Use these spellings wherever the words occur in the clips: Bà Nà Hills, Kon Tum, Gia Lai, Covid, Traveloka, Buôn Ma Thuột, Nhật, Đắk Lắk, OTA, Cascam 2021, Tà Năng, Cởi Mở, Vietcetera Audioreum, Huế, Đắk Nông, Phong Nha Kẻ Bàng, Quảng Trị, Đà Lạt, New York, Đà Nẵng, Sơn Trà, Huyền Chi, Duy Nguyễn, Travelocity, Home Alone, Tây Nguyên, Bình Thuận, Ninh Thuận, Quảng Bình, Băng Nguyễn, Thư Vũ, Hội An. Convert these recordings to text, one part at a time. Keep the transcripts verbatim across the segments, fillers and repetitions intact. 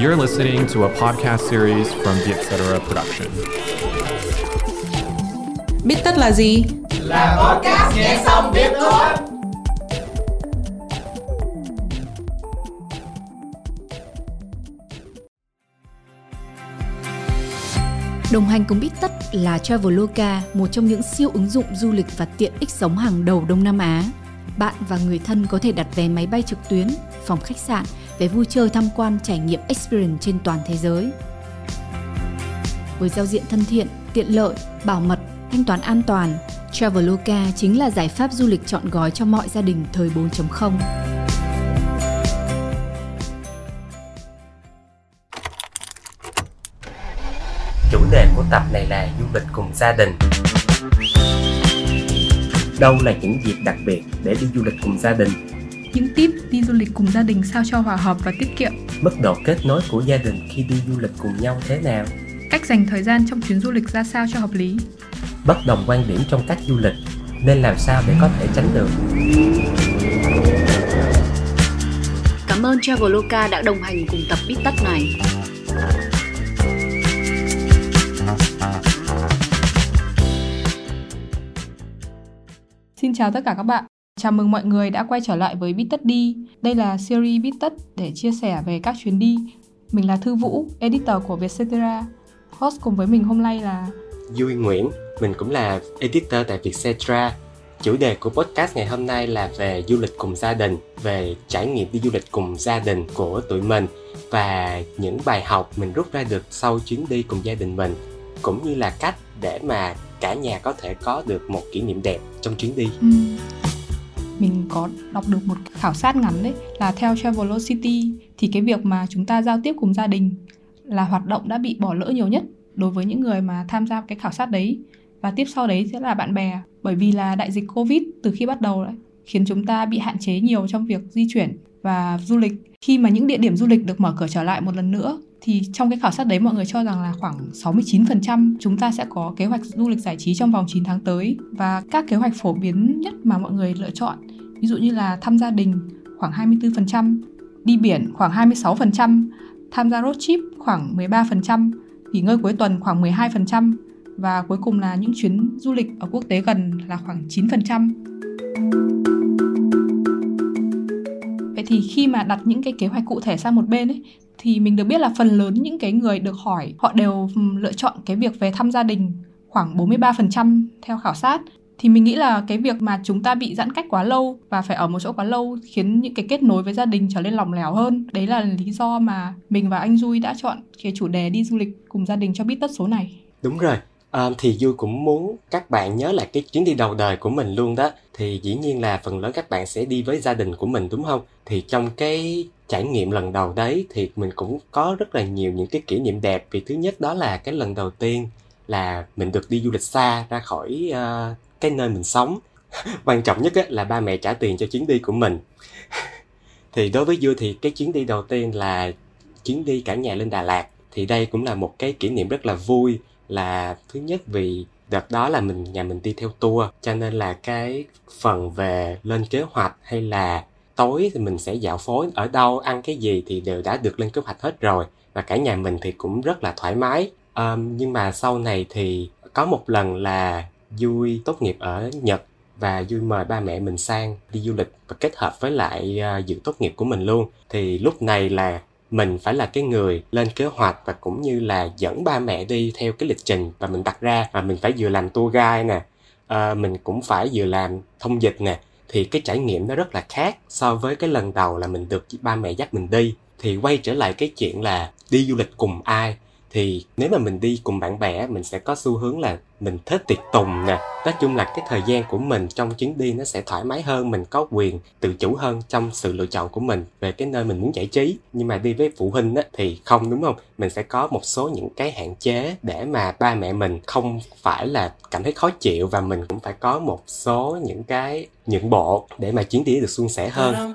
You're listening to a podcast series from Vietcetera Production. Biết tất là gì? Là podcast nghe xong biết thôi. Đồng hành cùng Biết tất là Traveloka, một trong những siêu ứng dụng du lịch và tiện ích sống hàng đầu Đông Nam Á. Bạn và người thân có thể đặt vé máy bay trực tuyến, phòng khách sạn, vé vui chơi tham quan trải nghiệm experience trên toàn thế giới. Với giao diện thân thiện, tiện lợi, bảo mật, thanh toán an toàn, Traveloka chính là giải pháp du lịch trọn gói cho mọi gia đình thời bốn chấm không. Chủ đề của tập này là du lịch cùng gia đình. Đâu là những dịp đặc biệt để đi du lịch cùng gia đình? Những tip đi du lịch cùng gia đình sao cho hòa hợp và tiết kiệm. Mức độ kết nối của gia đình khi đi du lịch cùng nhau thế nào? Cách dành thời gian trong chuyến du lịch ra sao cho hợp lý? Bất đồng quan điểm trong cách du lịch nên làm sao để có thể tránh được? Cảm ơn Traveloka đã đồng hành cùng tập Biết tất này. Xin chào tất cả các bạn. Chào mừng mọi người đã quay trở lại với Biết tất đi. Đây là series Biết tất để chia sẻ về các chuyến đi. Mình là Thư Vũ, editor của Vietcetera. Host cùng với mình hôm nay là Duy Nguyễn, mình cũng là editor tại Vietcetera. Chủ đề của podcast ngày hôm nay là về du lịch cùng gia đình, về trải nghiệm đi du lịch cùng gia đình của tụi mình và những bài học mình rút ra được sau chuyến đi cùng gia đình mình, cũng như là cách để mà cả nhà có thể có được một kỷ niệm đẹp trong chuyến đi. Ừ. Mình có đọc được một khảo sát ngắn đấy, là theo Travelocity thì cái việc mà chúng ta giao tiếp cùng gia đình là hoạt động đã bị bỏ lỡ nhiều nhất đối với những người mà tham gia cái khảo sát đấy. Và tiếp sau đấy sẽ là bạn bè, bởi vì là đại dịch Covid từ khi bắt đầu đấy, khiến chúng ta bị hạn chế nhiều trong việc di chuyển và du lịch. Khi mà những địa điểm du lịch được mở cửa trở lại một lần nữa thì trong cái khảo sát đấy mọi người cho rằng là khoảng sáu mươi chín phần trăm chúng ta sẽ có kế hoạch du lịch giải trí trong vòng chín tháng tới. Và các kế hoạch phổ biến nhất mà mọi người lựa chọn, ví dụ như là thăm gia đình khoảng hai mươi tư phần trăm, đi biển khoảng hai mươi sáu phần trăm, tham gia road trip khoảng mười ba phần trăm, nghỉ ngơi cuối tuần khoảng mười hai phần trăm, và cuối cùng là những chuyến du lịch ở quốc tế gần là khoảng chín phần trăm. Vậy thì khi mà đặt những cái kế hoạch cụ thể sang một bên ấy, thì mình được biết là phần lớn những cái người được hỏi họ đều lựa chọn cái việc về thăm gia đình khoảng bốn mươi ba phần trăm theo khảo sát. Thì mình nghĩ là cái việc mà chúng ta bị giãn cách quá lâu và phải ở một chỗ quá lâu khiến những cái kết nối với gia đình trở nên lỏng lẻo hơn. Đấy là lý do mà mình và anh Duy đã chọn cái chủ đề đi du lịch cùng gia đình cho Biết tất số này. Đúng rồi. À, thì Duy cũng muốn các bạn nhớ lại cái chuyến đi đầu đời của mình luôn đó. Thì dĩ nhiên là phần lớn các bạn sẽ đi với gia đình của mình đúng không? Thì trong cái trải nghiệm lần đầu đấy thì mình cũng có rất là nhiều những cái kỷ niệm đẹp. Vì thứ nhất đó là cái lần đầu tiên là mình được đi du lịch xa ra khỏi uh, cái nơi mình sống. Quan trọng nhất là ba mẹ trả tiền cho chuyến đi của mình. Thì đối với Duy thì cái chuyến đi đầu tiên là chuyến đi cả nhà lên Đà Lạt. Thì đây cũng là một cái kỷ niệm rất là vui. Là thứ nhất vì đợt đó là mình nhà mình đi theo tour, cho nên là cái phần về lên kế hoạch hay là tối thì mình sẽ dạo phố ở đâu, ăn cái gì thì đều đã được lên kế hoạch hết rồi. Và cả nhà mình thì cũng rất là thoải mái. à, Nhưng mà sau này thì có một lần là Duy tốt nghiệp ở Nhật và Duy mời ba mẹ mình sang đi du lịch và kết hợp với lại uh, dự tốt nghiệp của mình luôn. Thì lúc này là mình phải là cái người lên kế hoạch và cũng như là dẫn ba mẹ đi theo cái lịch trình mà mình đặt ra. Và mình phải vừa làm tour guide nè, à, mình cũng phải vừa làm thông dịch nè. Thì cái trải nghiệm nó rất là khác so với cái lần đầu là mình được ba mẹ dắt mình đi. Thì quay trở lại cái chuyện là đi du lịch cùng ai, thì nếu mà mình đi cùng bạn bè mình sẽ có xu hướng là mình thích tiệc tùng nè. Nói chung là cái thời gian của mình trong chuyến đi nó sẽ thoải mái hơn, mình có quyền tự chủ hơn trong sự lựa chọn của mình về cái nơi mình muốn giải trí. Nhưng mà đi với phụ huynh á, thì không đúng không? Mình sẽ có một số những cái hạn chế để mà ba mẹ mình không phải là cảm thấy khó chịu, và mình cũng phải có một số những cái nhượng bộ để mà chuyến đi được suôn sẻ hơn.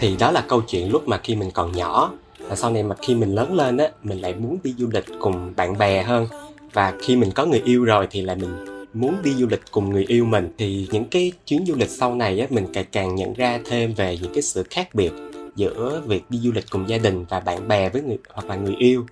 Thì đó là câu chuyện lúc mà khi mình còn nhỏ. Và sau này mà khi mình lớn lên á, mình lại muốn đi du lịch cùng bạn bè hơn. Và khi mình có người yêu rồi thì là mình muốn đi du lịch cùng người yêu mình. Thì những cái chuyến du lịch sau này á, mình càng càng nhận ra thêm về những cái sự khác biệt giữa việc đi du lịch cùng gia đình và bạn bè với người hoặc là người yêu.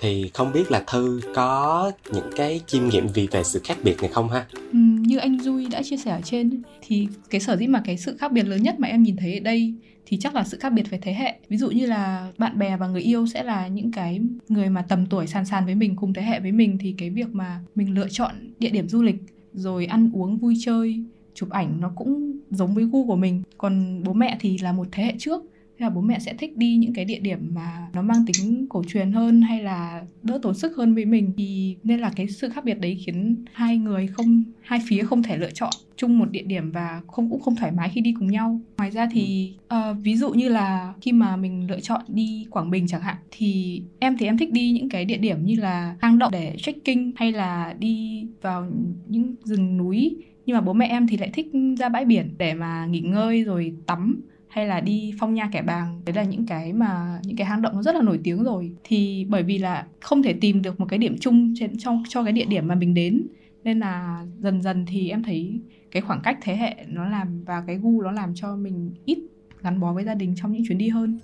Thì không biết là Thư có những cái chiêm nghiệm gì về sự khác biệt này không ha? Ừ, như anh Duy đã chia sẻ ở trên thì cái sở dĩ mà cái sự khác biệt lớn nhất mà em nhìn thấy ở đây thì chắc là sự khác biệt về thế hệ. Ví dụ như là bạn bè và người yêu sẽ là những cái người mà tầm tuổi sàn sàn với mình, cùng thế hệ với mình, thì cái việc mà mình lựa chọn địa điểm du lịch rồi ăn uống vui chơi, chụp ảnh nó cũng giống với gu của mình. Còn bố mẹ thì là một thế hệ trước, thế là bố mẹ sẽ thích đi những cái địa điểm mà nó mang tính cổ truyền hơn hay là đỡ tốn sức hơn với mình. Thì nên là cái sự khác biệt đấy khiến hai người không, hai phía không thể lựa chọn chung một địa điểm và không cũng không thoải mái khi đi cùng nhau. Ngoài ra thì uh, ví dụ như là khi mà mình lựa chọn đi Quảng Bình chẳng hạn, thì em thì em thích đi những cái địa điểm như là hang động để trekking hay là đi vào những rừng núi. Nhưng mà bố mẹ em thì lại thích ra bãi biển để mà nghỉ ngơi rồi tắm, hay là đi Phong Nha Kẻ Bàng. Đấy là những cái mà những cái hang động nó rất là nổi tiếng rồi. Thì bởi vì là không thể tìm được một cái điểm chung trên, trong cho cái địa điểm mà mình đến, nên là dần dần thì em thấy cái khoảng cách thế hệ nó làm và cái gu nó làm cho mình ít gắn bó với gia đình trong những chuyến đi hơn.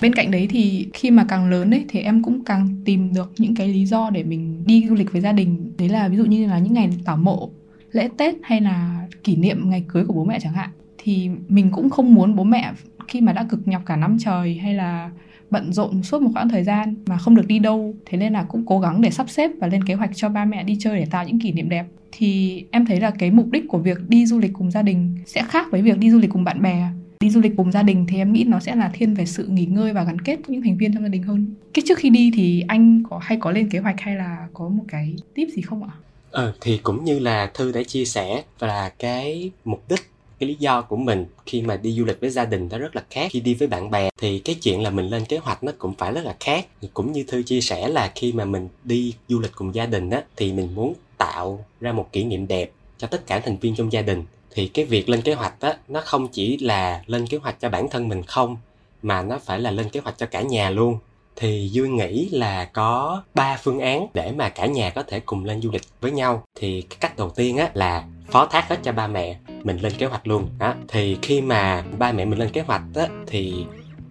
Bên cạnh đấy thì khi mà càng lớn ấy, thì em cũng càng tìm được những cái lý do để mình đi du lịch với gia đình. Đấy là ví dụ như là những ngày tảo mộ, lễ Tết hay là kỷ niệm ngày cưới của bố mẹ chẳng hạn. Thì mình cũng không muốn bố mẹ khi mà đã cực nhọc cả năm trời hay là bận rộn suốt một khoảng thời gian mà không được đi đâu. Thế nên là cũng cố gắng để sắp xếp và lên kế hoạch cho ba mẹ đi chơi để tạo những kỷ niệm đẹp. Thì em thấy là cái mục đích của việc đi du lịch cùng gia đình sẽ khác với việc đi du lịch cùng bạn bè. Đi du lịch cùng gia đình thì em nghĩ nó sẽ là thiên về sự nghỉ ngơi và gắn kết những thành viên trong gia đình hơn. Cái trước khi đi thì anh có hay có lên kế hoạch hay là có một cái tip gì không ạ? Ờ, thì cũng như là Thư đã chia sẻ là cái mục đích, cái lý do của mình khi mà đi du lịch với gia đình nó rất là khác. Khi đi với bạn bè thì cái chuyện là mình lên kế hoạch nó cũng phải rất là khác. Cũng như Thư chia sẻ là khi mà mình đi du lịch cùng gia đình á, thì mình muốn tạo ra một kỷ niệm đẹp cho tất cả thành viên trong gia đình. Thì cái việc lên kế hoạch á, nó không chỉ là lên kế hoạch cho bản thân mình không, mà nó phải là lên kế hoạch cho cả nhà luôn. Thì Duy nghĩ là có ba phương án để mà cả nhà có thể cùng lên du lịch với nhau. Thì cái cách đầu tiên á, là phó thác hết cho ba mẹ, mình lên kế hoạch luôn đó. Thì khi mà ba mẹ mình lên kế hoạch á, thì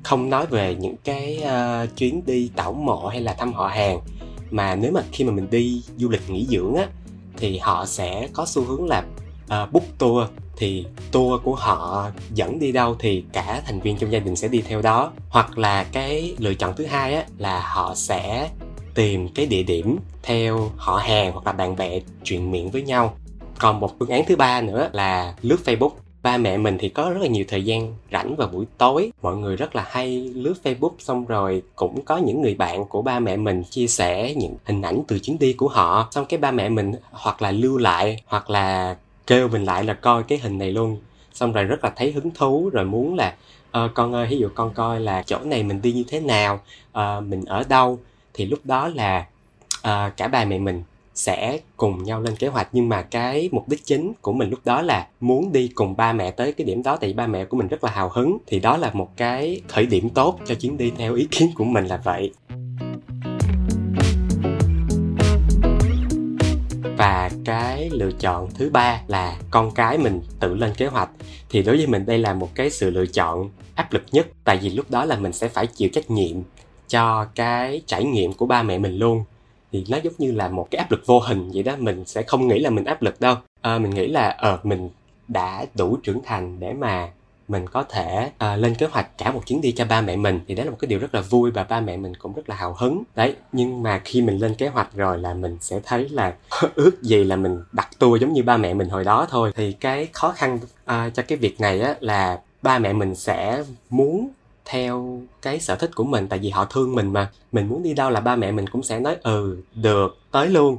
không nói về những cái uh, chuyến đi tảo mộ hay là thăm họ hàng, mà nếu mà khi mà mình đi du lịch nghỉ dưỡng á, thì họ sẽ có xu hướng là Uh, book tour, thì tour của họ dẫn đi đâu thì cả thành viên trong gia đình sẽ đi theo đó. Hoặc là cái lựa chọn thứ hai á, là họ sẽ tìm cái địa điểm theo họ hàng hoặc là bạn bè chuyện miệng với nhau. Còn một phương án thứ ba nữa là lướt Facebook. Ba mẹ mình thì có rất là nhiều thời gian rảnh vào buổi tối, mọi người rất là hay lướt Facebook, xong rồi cũng có những người bạn của ba mẹ mình chia sẻ những hình ảnh từ chuyến đi của họ, xong cái ba mẹ mình hoặc là lưu lại hoặc là kêu mình lại là coi cái hình này luôn, xong rồi rất là thấy hứng thú, rồi muốn là ờ, con ơi, ví dụ con coi là chỗ này mình đi như thế nào, ờ, mình ở đâu. Thì lúc đó là ờ, cả ba mẹ mình sẽ cùng nhau lên kế hoạch, nhưng mà cái mục đích chính của mình lúc đó là muốn đi cùng ba mẹ tới cái điểm đó, tại vì ba mẹ của mình rất là hào hứng. Thì đó là một cái khởi điểm tốt cho chuyến đi theo ý kiến của mình là vậy. Và cái lựa chọn thứ ba là con cái mình tự lên kế hoạch. Thì đối với mình đây là một cái sự lựa chọn áp lực nhất, tại vì lúc đó là mình sẽ phải chịu trách nhiệm cho cái trải nghiệm của ba mẹ mình luôn. Thì nó giống như là một cái áp lực vô hình vậy đó. Mình sẽ không nghĩ là mình áp lực đâu, à, mình nghĩ là ờ, mình đã đủ trưởng thành để mà mình có thể uh, lên kế hoạch cả một chuyến đi cho ba mẹ mình. Thì đó là một cái điều rất là vui và ba mẹ mình cũng rất là hào hứng. Đấy, nhưng mà khi mình lên kế hoạch rồi là mình sẽ thấy là ước gì là mình đặt tour giống như ba mẹ mình hồi đó thôi. Thì cái khó khăn uh, cho cái việc này á, là ba mẹ mình sẽ muốn theo cái sở thích của mình, tại vì họ thương mình mà. Mình muốn đi đâu là ba mẹ mình cũng sẽ nói ừ, được, tới luôn.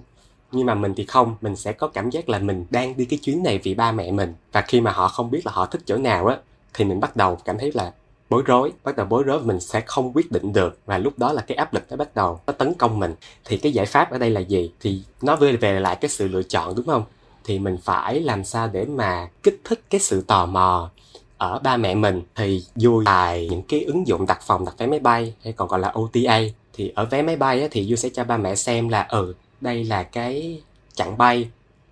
Nhưng mà mình thì không, mình sẽ có cảm giác là mình đang đi cái chuyến này vì ba mẹ mình. Và khi mà họ không biết là họ thích chỗ nào á, thì mình bắt đầu cảm thấy là bối rối, bắt đầu bối rối mình sẽ không quyết định được. Và lúc đó là cái áp lực nó bắt đầu, nó tấn công mình. Thì cái giải pháp ở đây là gì? Thì nó về, về lại cái sự lựa chọn, đúng không? Thì mình phải làm sao để mà kích thích cái sự tò mò ở ba mẹ mình. Thì Duy tài những cái ứng dụng đặt phòng, đặt vé máy bay, hay còn gọi là O T A. Thì ở vé máy bay á, thì Duy sẽ cho ba mẹ xem là ừ, đây là cái chặng bay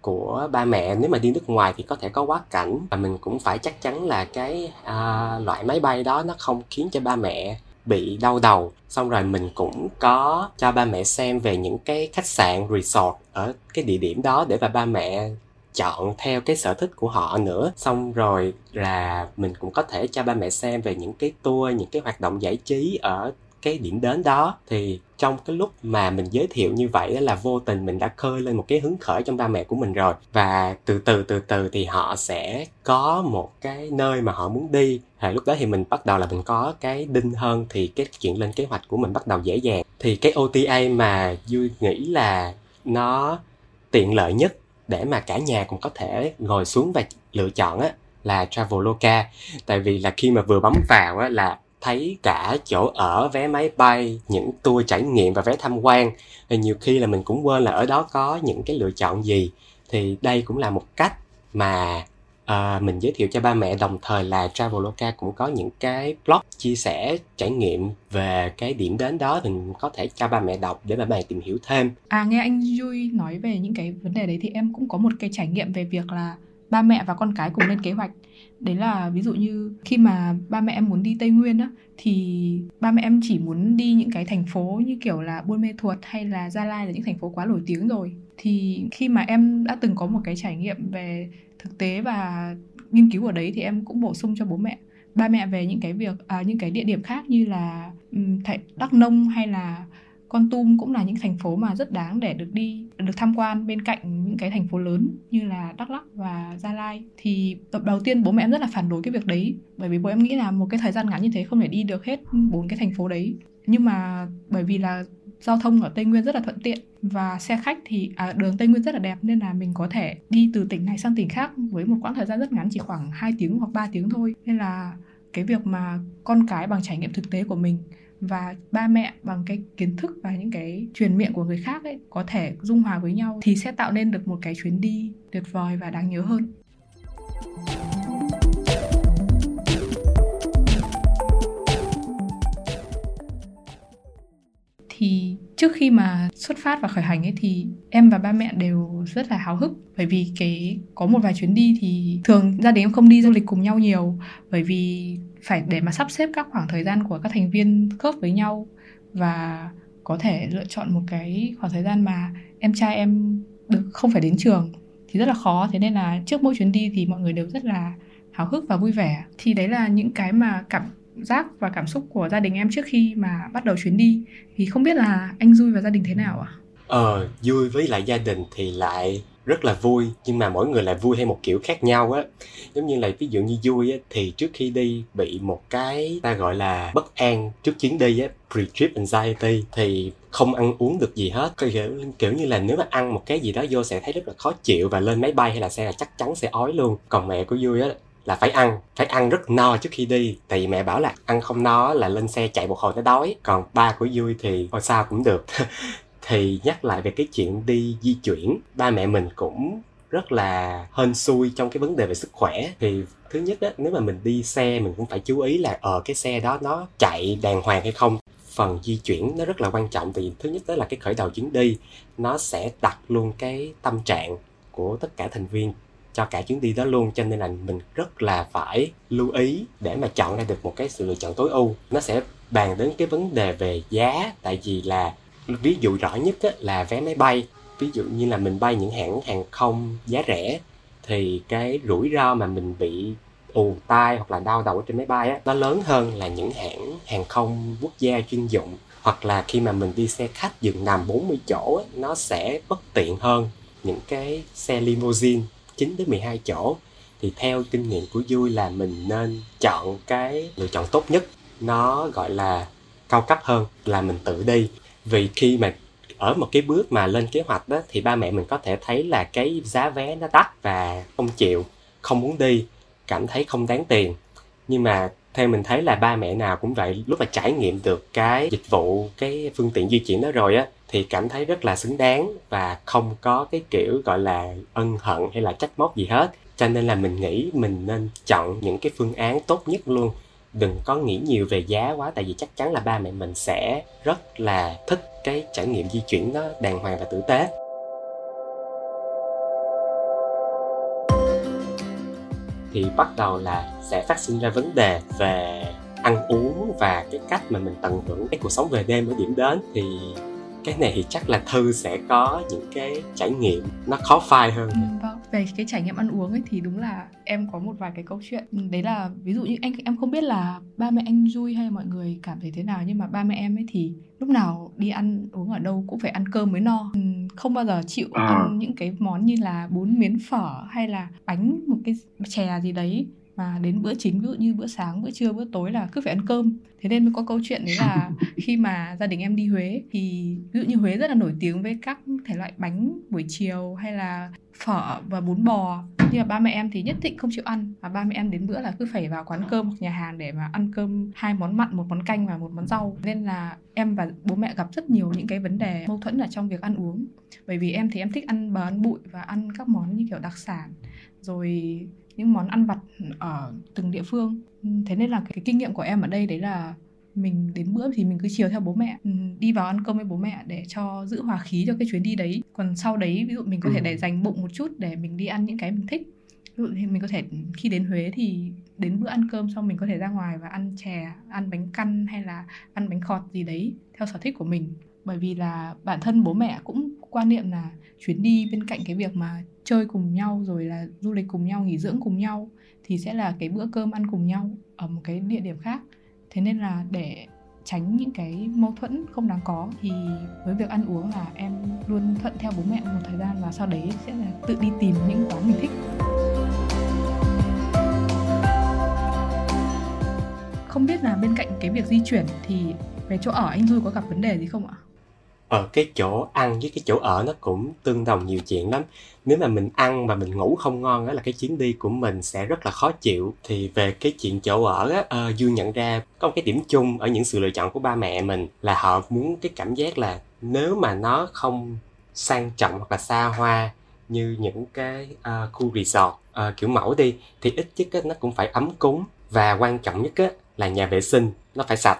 của ba mẹ. Nếu mà đi nước ngoài thì có thể có quá cảnh, và mình cũng phải chắc chắn là cái à, loại máy bay đó nó không khiến cho ba mẹ bị đau đầu. Xong rồi mình cũng có cho ba mẹ xem về những cái khách sạn, resort ở cái địa điểm đó để mà ba mẹ chọn theo cái sở thích của họ nữa. Xong rồi là mình cũng có thể cho ba mẹ xem về những cái tour, những cái hoạt động giải trí ở cái điểm đến đó. Thì trong cái lúc mà mình giới thiệu như vậy là vô tình mình đã khơi lên một cái hứng khởi trong ba mẹ của mình rồi, và từ từ từ từ thì họ sẽ có một cái nơi mà họ muốn đi. Thì lúc đó thì mình bắt đầu là mình có cái đinh hơn, thì cái chuyện lên kế hoạch của mình bắt đầu dễ dàng. Thì cái ô tê a mà Duy nghĩ là nó tiện lợi nhất để mà cả nhà cũng có thể ngồi xuống và lựa chọn á, là Traveloka. Tại vì là khi mà vừa bấm vào á, là thấy cả chỗ ở, vé máy bay, những tour trải nghiệm và vé tham quan. Thì nhiều khi là mình cũng quên là ở đó có những cái lựa chọn gì. Thì đây cũng là một cách mà uh, mình giới thiệu cho ba mẹ. Đồng thời là Traveloka cũng có những cái blog chia sẻ trải nghiệm về cái điểm đến đó, thì mình có thể cho ba mẹ đọc để ba mẹ tìm hiểu thêm. À, nghe anh Duy nói về những cái vấn đề đấy thì em cũng có một cái trải nghiệm về việc là ba mẹ và con cái cùng lên kế hoạch. Đấy là ví dụ như khi mà ba mẹ em muốn đi Tây Nguyên á, thì ba mẹ em chỉ muốn đi những cái thành phố như kiểu là Buôn Ma Thuột hay là Gia Lai, là những thành phố quá nổi tiếng rồi. Thì khi mà em đã từng có một cái trải nghiệm về thực tế và nghiên cứu ở đấy, thì em cũng bổ sung cho bố mẹ ba mẹ về những cái việc à, những cái địa điểm khác như là um, Đắk Nông hay là Kon Tum, cũng là những thành phố mà rất đáng để được đi, được tham quan bên cạnh những cái thành phố lớn như là Đắk Lắk và Gia Lai. Thì tập đầu tiên bố mẹ em rất là phản đối cái việc đấy, bởi vì bố em nghĩ là một cái thời gian ngắn như thế không thể đi được hết bốn cái thành phố đấy. Nhưng mà bởi vì là giao thông ở Tây Nguyên rất là thuận tiện, và xe khách thì à, đường Tây Nguyên rất là đẹp, nên là mình có thể đi từ tỉnh này sang tỉnh khác với một quãng thời gian rất ngắn, chỉ khoảng hai tiếng hoặc ba tiếng thôi. Nên là cái việc mà con cái bằng trải nghiệm thực tế của mình và ba mẹ bằng cái kiến thức và những cái truyền miệng của người khác ấy, có thể dung hòa với nhau thì sẽ tạo nên được một cái chuyến đi tuyệt vời và đáng nhớ hơn. Thì trước khi mà xuất phát và khởi hành ấy, thì em và ba mẹ đều rất là háo hức, bởi vì cái có một vài chuyến đi thì thường gia đình em không đi du lịch cùng nhau nhiều, bởi vì phải để mà sắp xếp các khoảng thời gian của các thành viên khớp với nhau và có thể lựa chọn một cái khoảng thời gian mà em trai em được không phải đến trường thì rất là khó. Thế nên là trước mỗi chuyến đi thì mọi người đều rất là háo hức và vui vẻ. Thì đấy là những cái mà cảm giác và cảm xúc của gia đình em trước khi mà bắt đầu chuyến đi. Thì không biết là anh Duy và gia đình thế nào ạ? À? Ờ, Duy với lại gia đình thì lại rất là vui, nhưng mà mỗi người lại vui theo một kiểu khác nhau á. Giống như là ví dụ như Duy á, thì trước khi đi bị một cái ta gọi là bất an trước chuyến đi á, pre-trip anxiety, thì không ăn uống được gì hết. Kiểu, kiểu như là nếu mà ăn một cái gì đó vô sẽ thấy rất là khó chịu, và lên máy bay hay là xe là chắc chắn sẽ ói luôn. Còn mẹ của Duy á là phải ăn, phải ăn rất no trước khi đi, tại vì mẹ bảo là ăn không no là lên xe chạy một hồi nó đói. Còn ba của Duy thì hồi sao cũng được. Thì nhắc lại về cái chuyện đi di chuyển, ba mẹ mình cũng rất là hên xui trong cái vấn đề về sức khỏe. Thì thứ nhất á, nếu mà mình đi xe mình cũng phải chú ý là ờ cái xe đó nó chạy đàng hoàng hay không. Phần di chuyển nó rất là quan trọng, thì thứ nhất đó là cái khởi đầu chuyến đi, nó sẽ đặt luôn cái tâm trạng của tất cả thành viên cho cả chuyến đi đó luôn. Cho nên là mình rất là phải lưu ý để mà chọn ra được một cái sự lựa chọn tối ưu. Nó sẽ bàn đến cái vấn đề về giá, tại vì là ví dụ rõ nhất á, là vé máy bay. Ví dụ như là mình bay những hãng hàng không giá rẻ, thì cái rủi ro mà mình bị ù tai hoặc là đau đầu ở trên máy bay á, nó lớn hơn là những hãng hàng không quốc gia chuyên dụng. Hoặc là khi mà mình đi xe khách giường nằm bốn mươi chỗ á, nó sẽ bất tiện hơn những cái xe limousine chín đến mười hai chỗ. Thì theo kinh nghiệm của Duy là mình nên chọn cái lựa chọn tốt nhất, nó gọi là cao cấp hơn là mình tự đi. Vì khi mà ở một cái bước mà lên kế hoạch đó, thì ba mẹ mình có thể thấy là cái giá vé nó đắt và không chịu, không muốn đi, cảm thấy không đáng tiền. Nhưng mà theo mình thấy là ba mẹ nào cũng vậy, lúc mà trải nghiệm được cái dịch vụ, cái phương tiện di chuyển đó rồi á, thì cảm thấy rất là xứng đáng và không có cái kiểu gọi là ân hận hay là trách móc gì hết. Cho nên là mình nghĩ mình nên chọn những cái phương án tốt nhất luôn. Đừng có nghĩ nhiều về giá quá, tại vì chắc chắn là ba mẹ mình sẽ rất là thích cái trải nghiệm di chuyển nó đàng hoàng và tử tế. thì bắt đầu là sẽ phát sinh ra vấn đề về ăn uống và cái cách mà mình tận hưởng cái cuộc sống về đêm ở điểm đến. Thì cái này thì chắc là Thư sẽ có những cái trải nghiệm nó khó phai hơn. Ừ, vâng. Về cái trải nghiệm ăn uống ấy thì đúng là em có một vài cái câu chuyện. Đấy là ví dụ như anh em không biết là ba mẹ anh Duy hay mọi người cảm thấy thế nào, nhưng mà ba mẹ em ấy thì lúc nào đi ăn uống ở đâu cũng phải ăn cơm mới no. Không bao giờ chịu à. ăn những cái món như là bún miến phở hay là bánh một cái chè gì đấy, mà đến bữa chính, ví dụ như bữa sáng, bữa trưa, bữa tối là cứ phải ăn cơm. Thế nên mới có câu chuyện đấy là khi mà gia đình em đi Huế thì ví dụ như Huế rất là nổi tiếng với các thể loại bánh buổi chiều hay là phở và bún bò, nhưng mà ba mẹ em thì nhất định không chịu ăn, và ba mẹ em đến bữa là cứ phải vào quán cơm hoặc nhà hàng để mà ăn cơm hai món mặn, một món canh và một món rau. Nên là em và bố mẹ gặp rất nhiều những cái vấn đề mâu thuẫn ở trong việc ăn uống, bởi vì em thì em thích ăn bờ ăn bụi và ăn các món như kiểu đặc sản rồi những món ăn vặt ở từng địa phương. Thế nên là cái kinh nghiệm của em ở đây đấy là mình đến bữa thì mình cứ chiều theo bố mẹ, đi vào ăn cơm với bố mẹ để cho giữ hòa khí cho cái chuyến đi đấy. Còn sau đấy ví dụ mình có thể để dành bụng một chút để mình đi ăn những cái mình thích. Ví dụ mình có thể khi đến Huế thì đến bữa ăn cơm xong mình có thể ra ngoài và ăn chè, ăn bánh căn hay là ăn bánh khọt gì đấy theo sở thích của mình. Bởi vì là bản thân bố mẹ cũng quan niệm là chuyến đi bên cạnh cái việc mà chơi cùng nhau rồi là du lịch cùng nhau, nghỉ dưỡng cùng nhau thì sẽ là cái bữa cơm ăn cùng nhau ở một cái địa điểm khác. Thế nên là để tránh những cái mâu thuẫn không đáng có thì với việc ăn uống là em luôn thuận theo bố mẹ một thời gian, và sau đấy sẽ là tự đi tìm những quán mình thích. Không biết là bên cạnh cái việc di chuyển thì về chỗ ở anh Duy có gặp vấn đề gì không ạ? Ở cái chỗ ăn với cái chỗ ở nó cũng tương đồng nhiều chuyện lắm. Nếu mà mình ăn mà mình ngủ không ngon đó là cái chuyến đi của mình sẽ rất là khó chịu. Thì về cái chuyện chỗ ở á, à, Duy nhận ra có một cái điểm chung ở những sự lựa chọn của ba mẹ mình là họ muốn cái cảm giác là nếu mà nó không sang trọng hoặc là xa hoa như những cái uh, khu resort uh, kiểu mẫu đi thì ít nhất á, nó cũng phải ấm cúng, và quan trọng nhất á, là nhà vệ sinh nó phải sạch.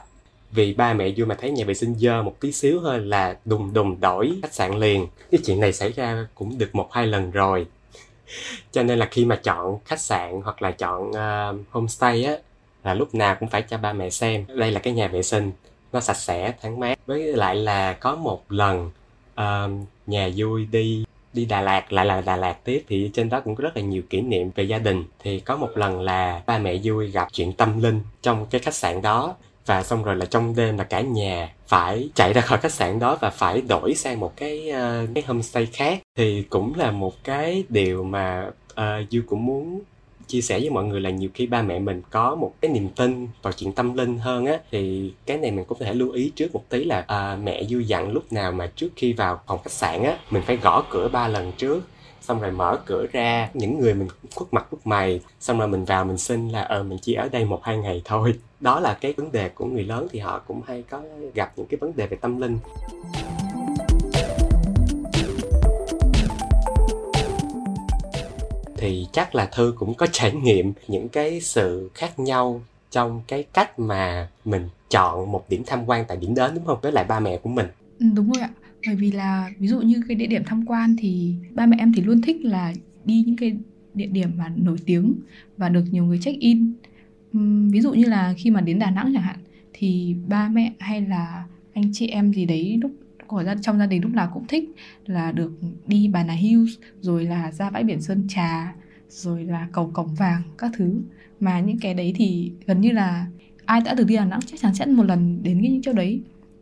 Vì ba mẹ Duy mà thấy nhà vệ sinh dơ một tí xíu thôi là đùng đùng đổi khách sạn liền. Cái chuyện này xảy ra cũng được một hai lần rồi. Cho nên là khi mà chọn khách sạn hoặc là chọn uh, homestay á, là lúc nào cũng phải cho ba mẹ xem đây là cái nhà vệ sinh nó sạch sẽ, thoáng mát. Với lại là có một lần uh, nhà Duy đi đi Đà Lạt, lại là Đà Lạt tiếp, thì trên đó cũng có rất là nhiều kỷ niệm về gia đình. Thì có một lần là ba mẹ Duy gặp chuyện tâm linh trong cái khách sạn đó. Và xong rồi là trong đêm là cả nhà phải chạy ra khỏi khách sạn đó và phải đổi sang một cái, uh, cái homestay khác. Thì cũng là một cái điều mà uh, Duy cũng muốn chia sẻ với mọi người là nhiều khi ba mẹ mình có một cái niềm tin vào chuyện tâm linh hơn á. Thì cái này mình cũng có thể lưu ý trước một tí là uh, mẹ Duy dặn lúc nào mà trước khi vào phòng khách sạn á, mình phải gõ cửa ba lần trước. Xong rồi mở cửa ra, những người mình khuất mặt khuất mày, xong rồi mình vào mình xin là ờ mình chỉ ở đây một hai ngày thôi. Đó là cái vấn đề của người lớn, thì họ cũng hay có gặp những cái vấn đề về tâm linh. Thì chắc là Thư cũng có trải nghiệm những cái sự khác nhau trong cái cách mà mình chọn một điểm tham quan tại điểm đến, đúng không? Với lại ba mẹ của mình. Ừ, đúng rồi ạ. Bởi vì là ví dụ như cái địa điểm tham quan thì ba mẹ em thì luôn thích là đi những cái địa điểm mà nổi tiếng và được nhiều người check in. Ví dụ như là khi mà đến Đà Nẵng chẳng hạn thì ba mẹ hay là anh chị em gì đấy lúc của gia, trong gia đình lúc nào cũng thích là được đi Bà Nà Hills, rồi là ra bãi biển Sơn Trà, rồi là cầu Cổng Vàng các thứ. Mà những cái đấy thì gần như là ai đã từng đi Đà Nẵng chắc chắn sẽ một lần đến những chỗ đấy.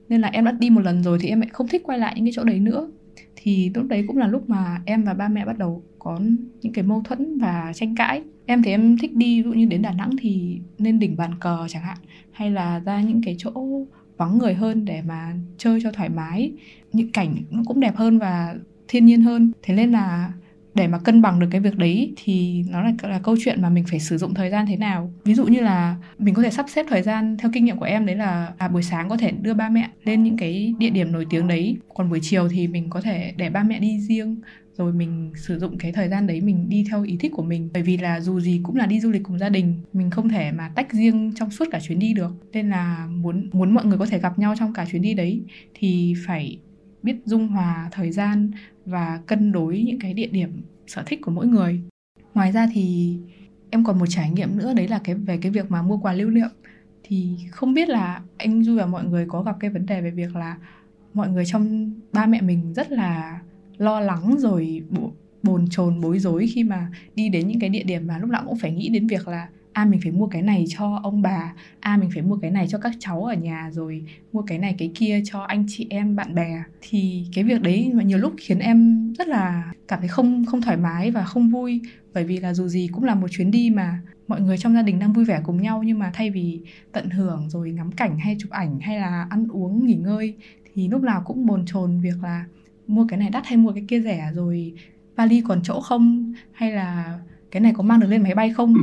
Nên là em đã đi một lần rồi thì em lại không thích quay lại những cái chỗ đấy nữa. Thì lúc đấy cũng là lúc mà em và ba mẹ bắt đầu có những cái mâu thuẫn và tranh cãi. Em thì em thích đi, ví dụ như đến Đà Nẵng thì nên đỉnh bàn cờ chẳng hạn, hay là ra những cái chỗ vắng người hơn để mà chơi cho thoải mái. Những cảnh nó cũng đẹp hơn và thiên nhiên hơn. Thế nên là để mà cân bằng được cái việc đấy thì nó là, là câu chuyện mà mình phải sử dụng thời gian thế nào. Ví dụ như là mình có thể sắp xếp thời gian theo kinh nghiệm của em đấy là à, buổi sáng có thể đưa ba mẹ lên những cái địa điểm nổi tiếng đấy, còn buổi chiều thì mình có thể để ba mẹ đi riêng, rồi mình sử dụng cái thời gian đấy mình đi theo ý thích của mình. Bởi vì là dù gì cũng là đi du lịch cùng gia đình, mình không thể mà tách riêng trong suốt cả chuyến đi được. Nên là muốn, muốn mọi người có thể gặp nhau trong cả chuyến đi đấy thì phải biết dung hòa thời gian và cân đối những cái địa điểm sở thích của mỗi người. Ngoài ra thì em còn một trải nghiệm nữa, đấy là cái về cái việc mà mua quà lưu niệm. Thì không biết là anh Duy và mọi người có gặp cái vấn đề về việc là mọi người trong ba mẹ mình rất là lo lắng rồi bồn chồn bối rối khi mà đi đến những cái địa điểm mà lúc nào cũng phải nghĩ đến việc là à mình phải mua cái này cho ông bà, à mình phải mua cái này cho các cháu ở nhà, rồi mua cái này cái kia cho anh chị em bạn bè. Thì cái việc đấy mà nhiều lúc khiến em rất là cảm thấy không không thoải mái và không vui, bởi vì là dù gì cũng là một chuyến đi mà mọi người trong gia đình đang vui vẻ cùng nhau, nhưng mà thay vì tận hưởng rồi ngắm cảnh hay chụp ảnh hay là ăn uống nghỉ ngơi thì lúc nào cũng bồn chồn việc là mua cái này đắt hay mua cái kia rẻ, rồi vali còn chỗ không, hay là cái này có mang được lên máy bay không.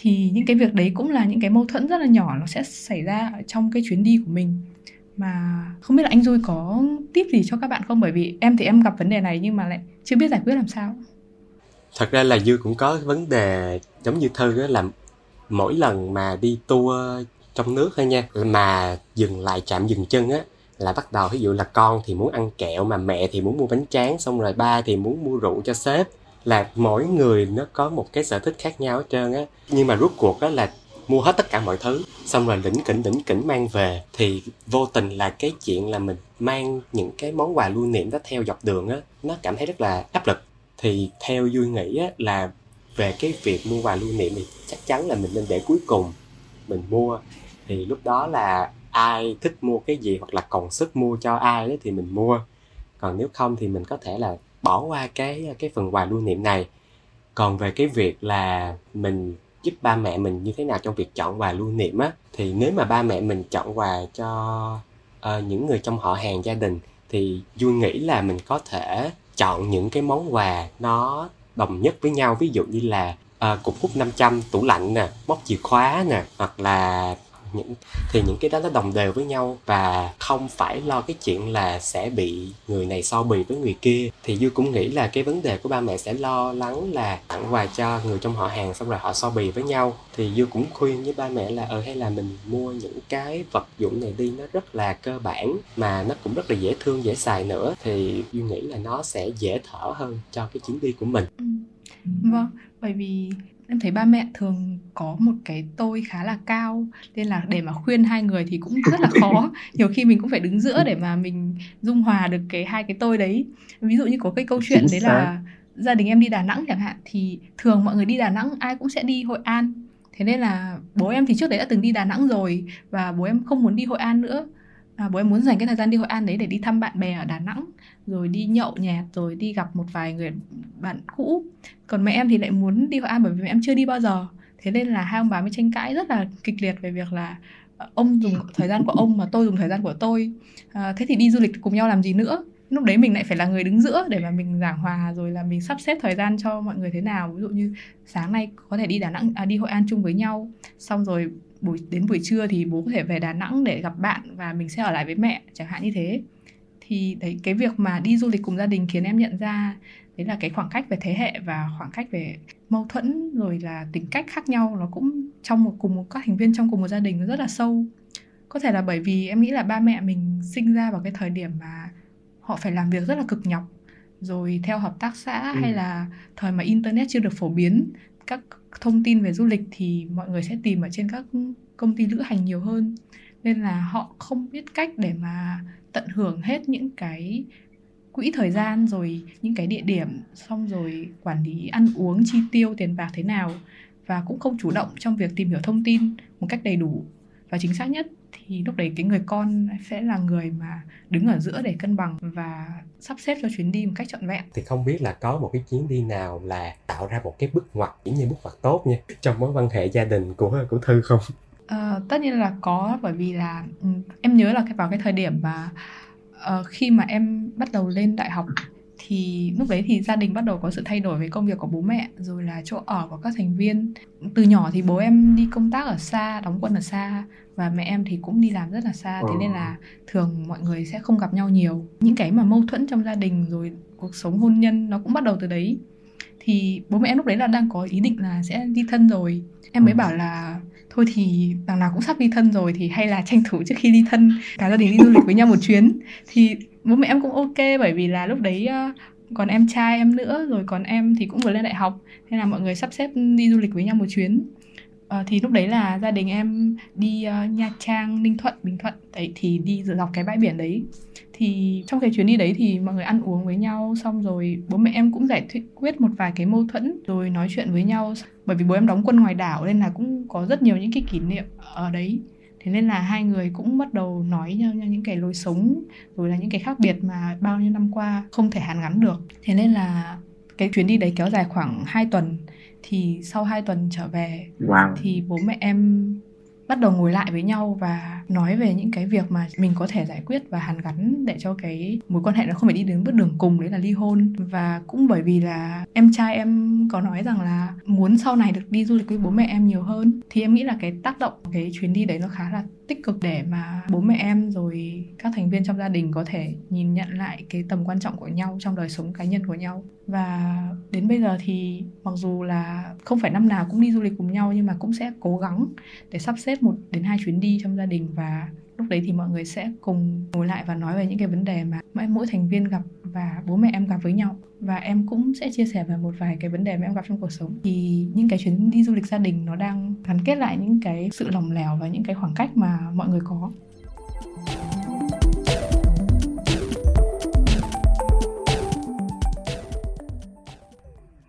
Thì những cái việc đấy cũng là những cái mâu thuẫn rất là nhỏ nó sẽ xảy ra ở trong cái chuyến đi của mình. Mà không biết là anh Duy có tip gì cho các bạn không? Bởi vì em thì em gặp vấn đề này nhưng mà lại chưa biết giải quyết làm sao. Thật ra là Duy cũng có vấn đề giống như Thư á, là mỗi lần mà đi tour trong nước thôi nha, mà dừng lại trạm dừng chân á, là bắt đầu ví dụ là con thì muốn ăn kẹo, mà mẹ thì muốn mua bánh tráng, xong rồi ba thì muốn mua rượu cho sếp. Là mỗi người nó có một cái sở thích khác nhau hết trơn á. Nhưng mà rốt cuộc á là mua hết tất cả mọi thứ, xong rồi lỉnh kỉnh lỉnh kỉnh mang về. Thì vô tình là cái chuyện là mình mang những cái món quà lưu niệm đó theo dọc đường á, nó cảm thấy rất là áp lực. Thì theo Duy nghĩ á, là về cái việc mua quà lưu niệm thì chắc chắn là mình nên để cuối cùng mình mua. Thì lúc đó là ai thích mua cái gì hoặc là còn sức mua cho ai đó thì mình mua. Còn nếu không thì mình có thể là bỏ qua cái cái phần quà lưu niệm này. Còn về cái việc là mình giúp ba mẹ mình như thế nào trong việc chọn quà lưu niệm á, thì nếu mà ba mẹ mình chọn quà cho uh, những người trong họ hàng gia đình thì Duy nghĩ là mình có thể chọn những cái món quà nó đồng nhất với nhau. Ví dụ như là uh, cục hút năm trăm, tủ lạnh nè, móc chìa khóa nè, hoặc là những, thì những cái đó nó đồng đều với nhau và không phải lo cái chuyện là sẽ bị người này so bì với người kia. Thì Duy cũng nghĩ là cái vấn đề của ba mẹ sẽ lo lắng là tặng quà cho người trong họ hàng xong rồi họ so bì với nhau. Thì Duy cũng khuyên với ba mẹ là ờ hay là mình mua những cái vật dụng này đi, nó rất là cơ bản mà nó cũng rất là dễ thương, dễ xài nữa. Thì Duy nghĩ là nó sẽ dễ thở hơn cho cái chuyến đi của mình. Ừ. Vâng, bởi vì em thấy ba mẹ thường có một cái tôi khá là cao, nên là để mà khuyên hai người thì cũng rất là khó. Nhiều khi mình cũng phải đứng giữa để mà mình dung hòa được cái hai cái tôi đấy. Ví dụ như có cái câu chuyện đấy là gia đình em đi Đà Nẵng chẳng hạn, thì thường mọi người đi Đà Nẵng ai cũng sẽ đi Hội An. Thế nên là bố em thì trước đấy đã từng đi Đà Nẵng rồi, và bố em không muốn đi Hội An nữa. À, bố em muốn dành cái thời gian đi Hội An đấy để đi thăm bạn bè ở Đà Nẵng, rồi đi nhậu nhẹt, rồi đi gặp một vài người bạn cũ. Còn mẹ em thì lại muốn đi Hội An bởi vì mẹ em chưa đi bao giờ. Thế nên là hai ông bà mới tranh cãi rất là kịch liệt về việc là ông dùng thời gian của ông mà tôi dùng thời gian của tôi. À, thế thì đi du lịch cùng nhau làm gì nữa? Lúc đấy mình lại phải là người đứng giữa để mà mình giảng hòa, rồi là mình sắp xếp thời gian cho mọi người thế nào. Ví dụ như sáng nay có thể đi Đà Nẵng, à, đi Hội An chung với nhau, xong rồi buổi, đến buổi trưa thì bố có thể về Đà Nẵng để gặp bạn và mình sẽ ở lại với mẹ, chẳng hạn như thế. Thì đấy, cái việc mà đi du lịch cùng gia đình khiến em nhận ra đấy là cái khoảng cách về thế hệ và khoảng cách về mâu thuẫn, rồi là tính cách khác nhau, nó cũng trong một cùng một các thành viên trong cùng một gia đình nó rất là sâu. Có thể là bởi vì em nghĩ là ba mẹ mình sinh ra vào cái thời điểm mà họ phải làm việc rất là cực nhọc, rồi theo hợp tác xã ừ. hay là thời mà internet chưa được phổ biến, các thông tin về du lịch thì mọi người sẽ tìm ở trên các công ty lữ hành nhiều hơn, nên là họ không biết cách để mà tận hưởng hết những cái quỹ thời gian, rồi những cái địa điểm, xong rồi quản lý ăn uống, chi tiêu, tiền bạc thế nào, và cũng không chủ động trong việc tìm hiểu thông tin một cách đầy đủ và chính xác nhất. Thì lúc đấy cái người con sẽ là người mà đứng ở giữa để cân bằng và sắp xếp cho chuyến đi một cách trọn vẹn. Thì không biết là có một cái chuyến đi nào là tạo ra một cái bước ngoặt, dĩ nhiên bước ngoặt tốt nha, trong mối quan hệ gia đình của của Thư không? À, tất nhiên là có, bởi vì là em nhớ là vào cái thời điểm mà uh, khi mà em bắt đầu lên đại học, thì lúc đấy thì gia đình bắt đầu có sự thay đổi về công việc của bố mẹ, rồi là chỗ ở của các thành viên. Từ nhỏ thì bố em đi công tác ở xa, đóng quân ở xa, và mẹ em thì cũng đi làm rất là xa. Thế nên là thường mọi người sẽ không gặp nhau nhiều. Những cái mà mâu thuẫn trong gia đình rồi cuộc sống hôn nhân nó cũng bắt đầu từ đấy. Thì bố mẹ em lúc đấy là đang có ý định là sẽ ly thân rồi. Em mới bảo là thôi thì đằng nào cũng sắp ly thân rồi thì hay là tranh thủ trước khi ly thân cả gia đình đi du lịch với nhau một chuyến. Thì bố mẹ em cũng ok, bởi vì là lúc đấy còn em trai em nữa, rồi còn em thì cũng vừa lên đại học, nên là mọi người sắp xếp đi du lịch với nhau một chuyến. Ờ, thì lúc đấy là gia đình em đi uh, Nha Trang, Ninh Thuận, Bình Thuận đấy, thì đi dọc cái bãi biển đấy. Thì trong cái chuyến đi đấy thì mọi người ăn uống với nhau, xong rồi bố mẹ em cũng giải quyết một vài cái mâu thuẫn, rồi nói chuyện với nhau. Bởi vì bố em đóng quân ngoài đảo nên là cũng có rất nhiều những cái kỷ niệm ở đấy. Thế nên là hai người cũng bắt đầu nói nhau những cái lối sống, rồi là những cái khác biệt mà bao nhiêu năm qua không thể hàn gắn được. Thế nên là cái chuyến đi đấy kéo dài khoảng hai tuần. Thì sau hai tuần trở về, wow. thì bố mẹ em bắt đầu ngồi lại với nhau và nói về những cái việc mà mình có thể giải quyết và hàn gắn để cho cái mối quan hệ nó không phải đi đến bước đường cùng, đấy là ly hôn. Và cũng bởi vì là em trai em có nói rằng là muốn sau này được đi du lịch với bố mẹ em nhiều hơn, thì em nghĩ là cái tác động cái chuyến đi đấy nó khá là tích cực để mà bố mẹ em rồi các thành viên trong gia đình có thể nhìn nhận lại cái tầm quan trọng của nhau trong đời sống cá nhân của nhau. Và đến bây giờ thì mặc dù là không phải năm nào cũng đi du lịch cùng nhau, nhưng mà cũng sẽ cố gắng để sắp xếp một đến hai chuyến đi trong gia đình, và lúc đấy thì mọi người sẽ cùng ngồi lại và nói về những cái vấn đề mà mỗi thành viên gặp và bố mẹ em gặp với nhau. Và em cũng sẽ chia sẻ về một vài cái vấn đề mà em gặp trong cuộc sống. Thì những cái chuyến đi du lịch gia đình nó đang gắn kết lại những cái sự lỏng lẻo và những cái khoảng cách mà mọi người có.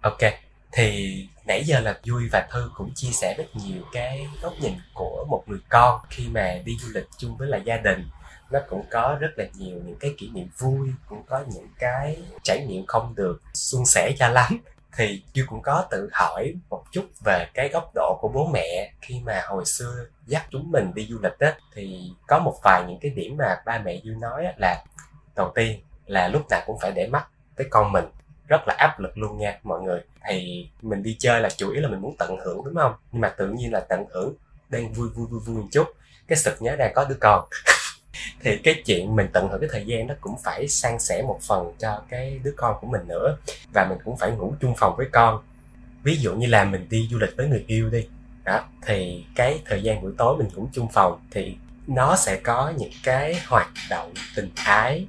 Ok, thì nãy giờ là Duy và Thư cũng chia sẻ rất nhiều cái góc nhìn của một người con khi mà đi du lịch chung với là gia đình. Nó cũng có rất là nhiều những cái kỷ niệm vui, cũng có những cái trải nghiệm không được suôn sẻ cho lắm. Thì Duy cũng có tự hỏi một chút về cái góc độ của bố mẹ khi mà hồi xưa dắt chúng mình đi du lịch á, thì có một vài những cái điểm mà ba mẹ Duy nói là đầu tiên là lúc nào cũng phải để mắt tới con mình, rất là áp lực luôn nha mọi người. Thì mình đi chơi là chủ yếu là mình muốn tận hưởng, đúng không? Nhưng mà tự nhiên là tận hưởng đang vui vui vui vui một chút, cái sực nhớ ra có đứa con thì cái chuyện mình tận hưởng cái thời gian nó cũng phải san sẻ một phần cho cái đứa con của mình nữa, và mình cũng phải ngủ chung phòng với con. Ví dụ như là mình đi du lịch với người yêu đi đó, thì cái thời gian buổi tối mình cũng chung phòng, thì nó sẽ có những cái hoạt động tình ái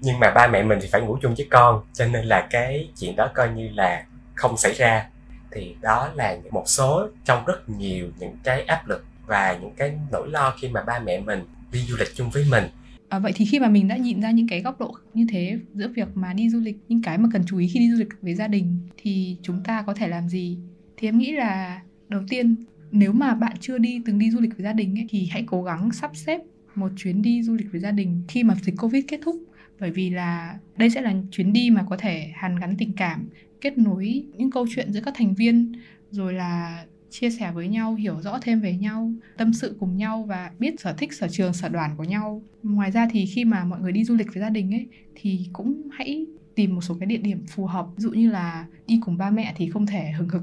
nhưng mà ba mẹ mình thì phải ngủ chung với con, cho nên là cái chuyện đó coi như là không xảy ra. Thì đó là một số trong rất nhiều những cái áp lực và những cái nỗi lo khi mà ba mẹ mình đi du lịch chung với mình. À, vậy thì khi mà mình đã nhìn ra những cái góc độ như thế giữa việc mà đi du lịch, những cái mà cần chú ý khi đi du lịch với gia đình, thì chúng ta có thể làm gì? Thì em nghĩ là đầu tiên, nếu mà bạn chưa đi từng đi du lịch với gia đình ấy, thì hãy cố gắng sắp xếp một chuyến đi du lịch với gia đình khi mà dịch Covid kết thúc. Bởi vì là đây sẽ là chuyến đi mà có thể hàn gắn tình cảm, kết nối những câu chuyện giữa các thành viên, rồi là chia sẻ với nhau, hiểu rõ thêm về nhau, tâm sự cùng nhau và biết sở thích, sở trường, sở đoản của nhau. Ngoài ra thì khi mà mọi người đi du lịch với gia đình ấy, thì cũng hãy tìm một số cái địa điểm phù hợp. Ví dụ như là đi cùng ba mẹ thì không thể hừng hực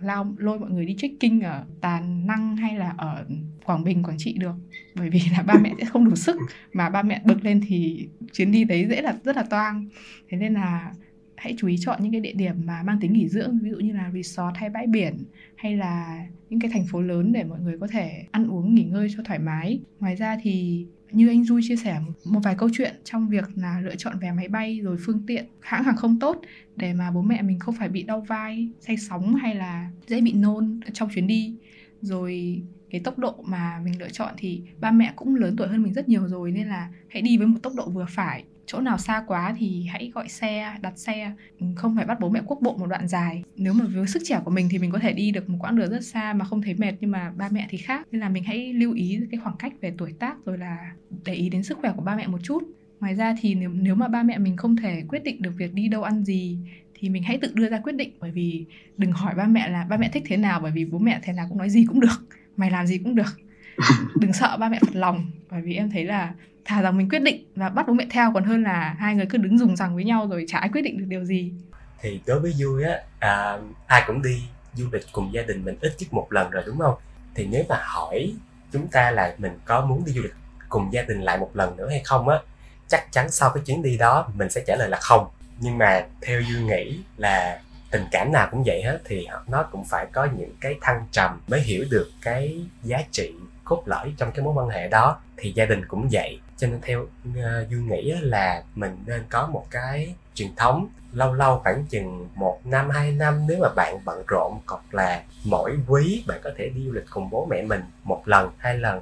lao lôi mọi người đi trekking ở Tà Năng hay là ở Quảng Bình, Quảng Trị được, bởi vì là ba mẹ sẽ không đủ sức, mà ba mẹ bực lên thì chuyến đi đấy dễ là rất là toang. Thế nên là hãy chú ý chọn những cái địa điểm mà mang tính nghỉ dưỡng, ví dụ như là resort hay bãi biển, hay là những cái thành phố lớn để mọi người có thể ăn uống nghỉ ngơi cho thoải mái. Ngoài ra thì như anh Duy chia sẻ một vài câu chuyện trong việc là lựa chọn vé máy bay rồi phương tiện, hãng hàng không tốt để mà bố mẹ mình không phải bị đau vai, say sóng hay là dễ bị nôn trong chuyến đi. Rồi cái tốc độ mà mình lựa chọn thì ba mẹ cũng lớn tuổi hơn mình rất nhiều rồi, nên là hãy đi với một tốc độ vừa phải. Chỗ nào xa quá thì hãy gọi xe, đặt xe, không phải bắt bố mẹ quốc bộ một đoạn dài. Nếu mà với sức trẻ của mình thì mình có thể đi được một quãng đường rất xa mà không thấy mệt, nhưng mà ba mẹ thì khác. Nên là mình hãy lưu ý cái khoảng cách về tuổi tác, rồi là để ý đến sức khỏe của ba mẹ một chút. Ngoài ra thì nếu, nếu mà ba mẹ mình không thể quyết định được việc đi đâu ăn gì thì mình hãy tự đưa ra quyết định, bởi vì đừng hỏi ba mẹ là ba mẹ thích thế nào, bởi vì bố mẹ thế nào cũng nói gì cũng được, mày làm gì cũng được. Đừng sợ ba mẹ phật lòng, bởi vì em thấy là thà rằng mình quyết định và bắt bố mẹ theo còn hơn là hai người cứ đứng dùng rằng với nhau rồi chả ai quyết định được điều gì. Thì đối với Duy á, à, ai cũng đi du lịch cùng gia đình mình ít nhất một lần rồi, đúng không? Thì nếu mà hỏi chúng ta là mình có muốn đi du lịch cùng gia đình lại một lần nữa hay không á, chắc chắn sau cái chuyến đi đó mình sẽ trả lời là không. Nhưng mà theo Duy nghĩ là tình cảm nào cũng vậy hết, thì nó cũng phải có những cái thăng trầm mới hiểu được cái giá trị cốt lõi trong cái mối quan hệ đó. Thì gia đình cũng vậy, cho nên theo uh, Duy nghĩ là mình nên có một cái truyền thống. Lâu lâu khoảng chừng một năm hai năm, nếu mà bạn bận rộn, hoặc là mỗi quý bạn có thể đi du lịch cùng bố mẹ mình một lần hai lần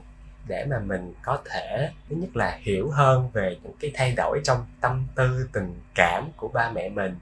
để mà mình có thể thứ nhất là hiểu hơn về những cái thay đổi trong tâm tư tình cảm của ba mẹ mình,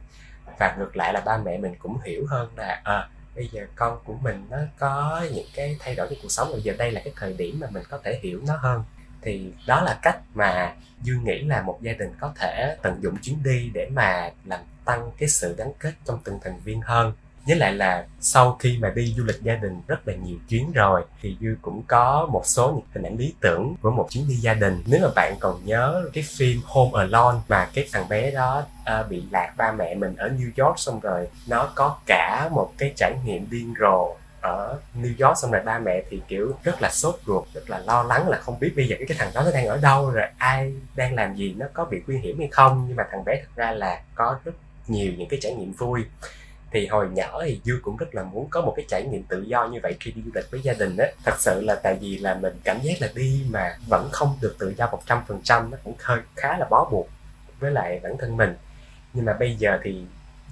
và ngược lại là ba mẹ mình cũng hiểu hơn là à, bây giờ con của mình nó có những cái thay đổi trong cuộc sống, bây giờ đây là cái thời điểm mà mình có thể hiểu nó hơn. Thì đó là cách mà Duy nghĩ là một gia đình có thể tận dụng chuyến đi để mà làm tăng cái sự gắn kết trong từng thành viên hơn. Với lại là sau khi mà đi du lịch gia đình rất là nhiều chuyến rồi thì Duy cũng có một số những hình ảnh lý tưởng của một chuyến đi gia đình. Nếu mà bạn còn nhớ cái phim Home Alone mà cái thằng bé đó à, bị lạc ba mẹ mình ở New York, xong rồi nó có cả một cái trải nghiệm điên rồ ở New York, xong rồi ba mẹ thì kiểu rất là sốt ruột, rất là lo lắng là không biết bây giờ cái thằng đó nó đang ở đâu, rồi ai đang làm gì, nó có bị nguy hiểm hay không. Nhưng mà thằng bé thật ra là có rất nhiều những cái trải nghiệm vui. Thì hồi nhỏ thì Duy cũng rất là muốn có một cái trải nghiệm tự do như vậy khi đi du lịch với gia đình á. Thật sự là tại vì là mình cảm giác là đi mà vẫn không được tự do một trăm phần trăm, nó cũng hơi khá là bó buộc với lại bản thân mình. Nhưng mà bây giờ thì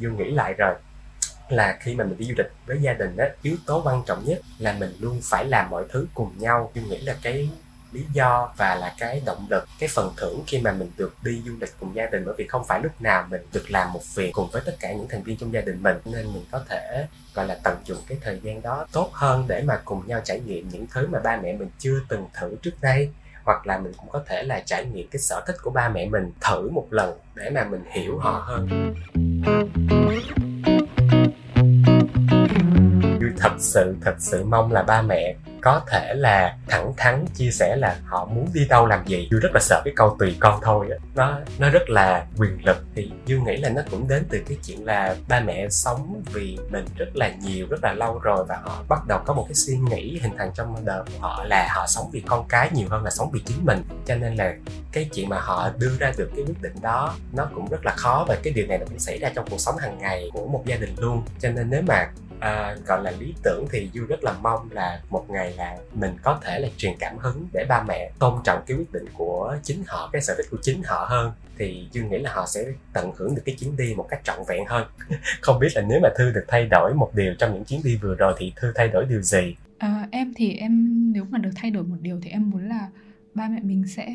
Duy nghĩ lại rồi, là khi mà mình đi du lịch với gia đình á, yếu tố quan trọng nhất là mình luôn phải làm mọi thứ cùng nhau. Duy nghĩ là cái lý do và là cái động lực, cái phần thưởng khi mà mình được đi du lịch cùng gia đình, bởi vì không phải lúc nào mình được làm một việc cùng với tất cả những thành viên trong gia đình mình, nên mình có thể gọi là tận dụng cái thời gian đó tốt hơn để mà cùng nhau trải nghiệm những thứ mà ba mẹ mình chưa từng thử trước đây, hoặc là mình cũng có thể là trải nghiệm cái sở thích của ba mẹ mình, thử một lần để mà mình hiểu họ hơn. Thật sự, thật sự mong là ba mẹ có thể là thẳng thắn chia sẻ là họ muốn đi đâu làm gì. Duy rất là sợ cái câu tùy con thôi á, nó, nó rất là quyền lực. Thì Duy nghĩ là nó cũng đến từ cái chuyện là ba mẹ sống vì mình rất là nhiều, rất là lâu rồi, và họ bắt đầu có một cái suy nghĩ hình thành trong đời của họ là họ sống vì con cái nhiều hơn là sống vì chính mình. Cho nên là cái chuyện mà họ đưa ra được cái quyết định đó nó cũng rất là khó, và cái điều này nó cũng xảy ra trong cuộc sống hàng ngày của một gia đình luôn. Cho nên nếu mà À, gọi là lý tưởng thì Duy rất là mong là một ngày là mình có thể là truyền cảm hứng để ba mẹ tôn trọng cái quyết định của chính họ, cái sở thích của chính họ hơn. Thì Duy nghĩ là họ sẽ tận hưởng được cái chuyến đi một cách trọn vẹn hơn. Không biết là nếu mà Thư được thay đổi một điều trong những chuyến đi vừa rồi thì Thư thay đổi điều gì? À, em thì em nếu mà được thay đổi một điều thì em muốn là ba mẹ mình sẽ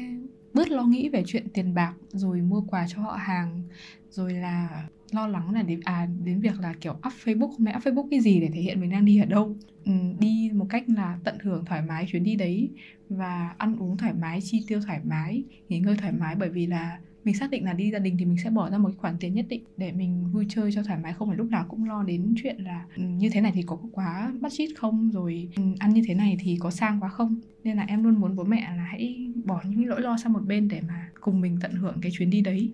bớt lo nghĩ về chuyện tiền bạc, rồi mua quà cho họ hàng, rồi là lo lắng là đến, à, đến việc là kiểu up Facebook, không phải up Facebook cái gì để thể hiện mình đang đi ở đâu. Ừ, đi một cách là tận hưởng thoải mái chuyến đi đấy, và ăn uống thoải mái, chi tiêu thoải mái, nghỉ ngơi thoải mái. Bởi vì là mình xác định là đi gia đình thì mình sẽ bỏ ra một cái khoản tiền nhất định để mình vui chơi cho thoải mái, không phải lúc nào cũng lo đến chuyện là như thế này thì có quá budget không, rồi ăn như thế này thì có sang quá không. Nên là em luôn muốn bố mẹ là hãy bỏ những nỗi lo sang một bên để mà cùng mình tận hưởng cái chuyến đi đấy.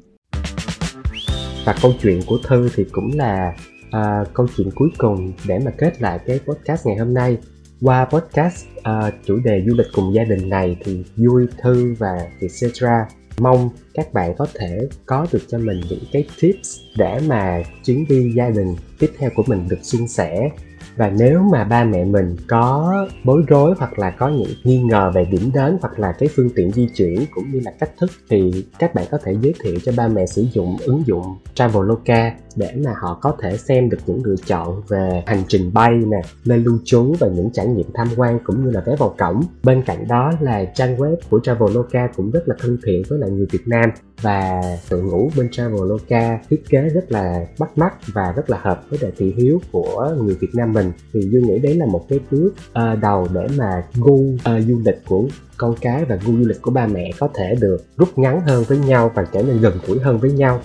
Và câu chuyện của Thư thì cũng là à, câu chuyện cuối cùng để mà kết lại cái podcast ngày hôm nay. Qua podcast à, chủ đề du lịch cùng gia đình này thì Duy, Thư và Etcetera mong các bạn có thể có được cho mình những cái tips để mà chuyến đi gia đình tiếp theo của mình được suôn sẻ. Và nếu mà ba mẹ mình có bối rối hoặc là có những nghi ngờ về điểm đến hoặc là cái phương tiện di chuyển cũng như là cách thức, thì các bạn có thể giới thiệu cho ba mẹ sử dụng ứng dụng Traveloka để mà họ có thể xem được những lựa chọn về hành trình bay nè, nơi lưu trú và những trải nghiệm tham quan cũng như là vé vào cổng. Bên cạnh đó là trang web của Traveloka cũng rất là thân thiện với lại người Việt Nam, và đội ngũ bên Traveloka thiết kế rất là bắt mắt và rất là hợp với lại thị hiếu của người Việt Nam mình. Thì Duy nghĩ đấy là một cái bước uh, đầu để mà gu uh, du lịch của con cái và gu du lịch của ba mẹ có thể được rút ngắn hơn với nhau và trở nên gần gũi hơn với nhau.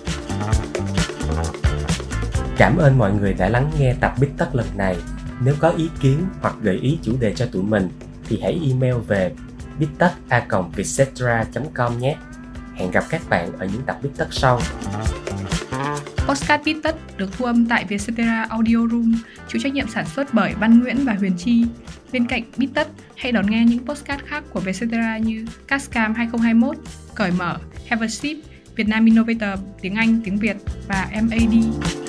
Cảm ơn mọi người đã lắng nghe tập Bít Tất lần này. Nếu có ý kiến hoặc gợi ý chủ đề cho tụi mình thì hãy email về bít tất a còng vietcetera chấm com nhé. Hẹn gặp các bạn ở những tập Bít Tất sau. Podcast Bít Tất được thu âm tại Vietcetera Audioreum, chịu trách nhiệm sản xuất bởi Băng Nguyễn và Huyền Chi. Bên cạnh Bít Tất, hãy đón nghe những podcast khác của Vietcetera như Cascam hai không hai mốt, Cởi Mở, Have a Sip, Vietnam Innovator, tiếng Anh, tiếng Việt và em a đê.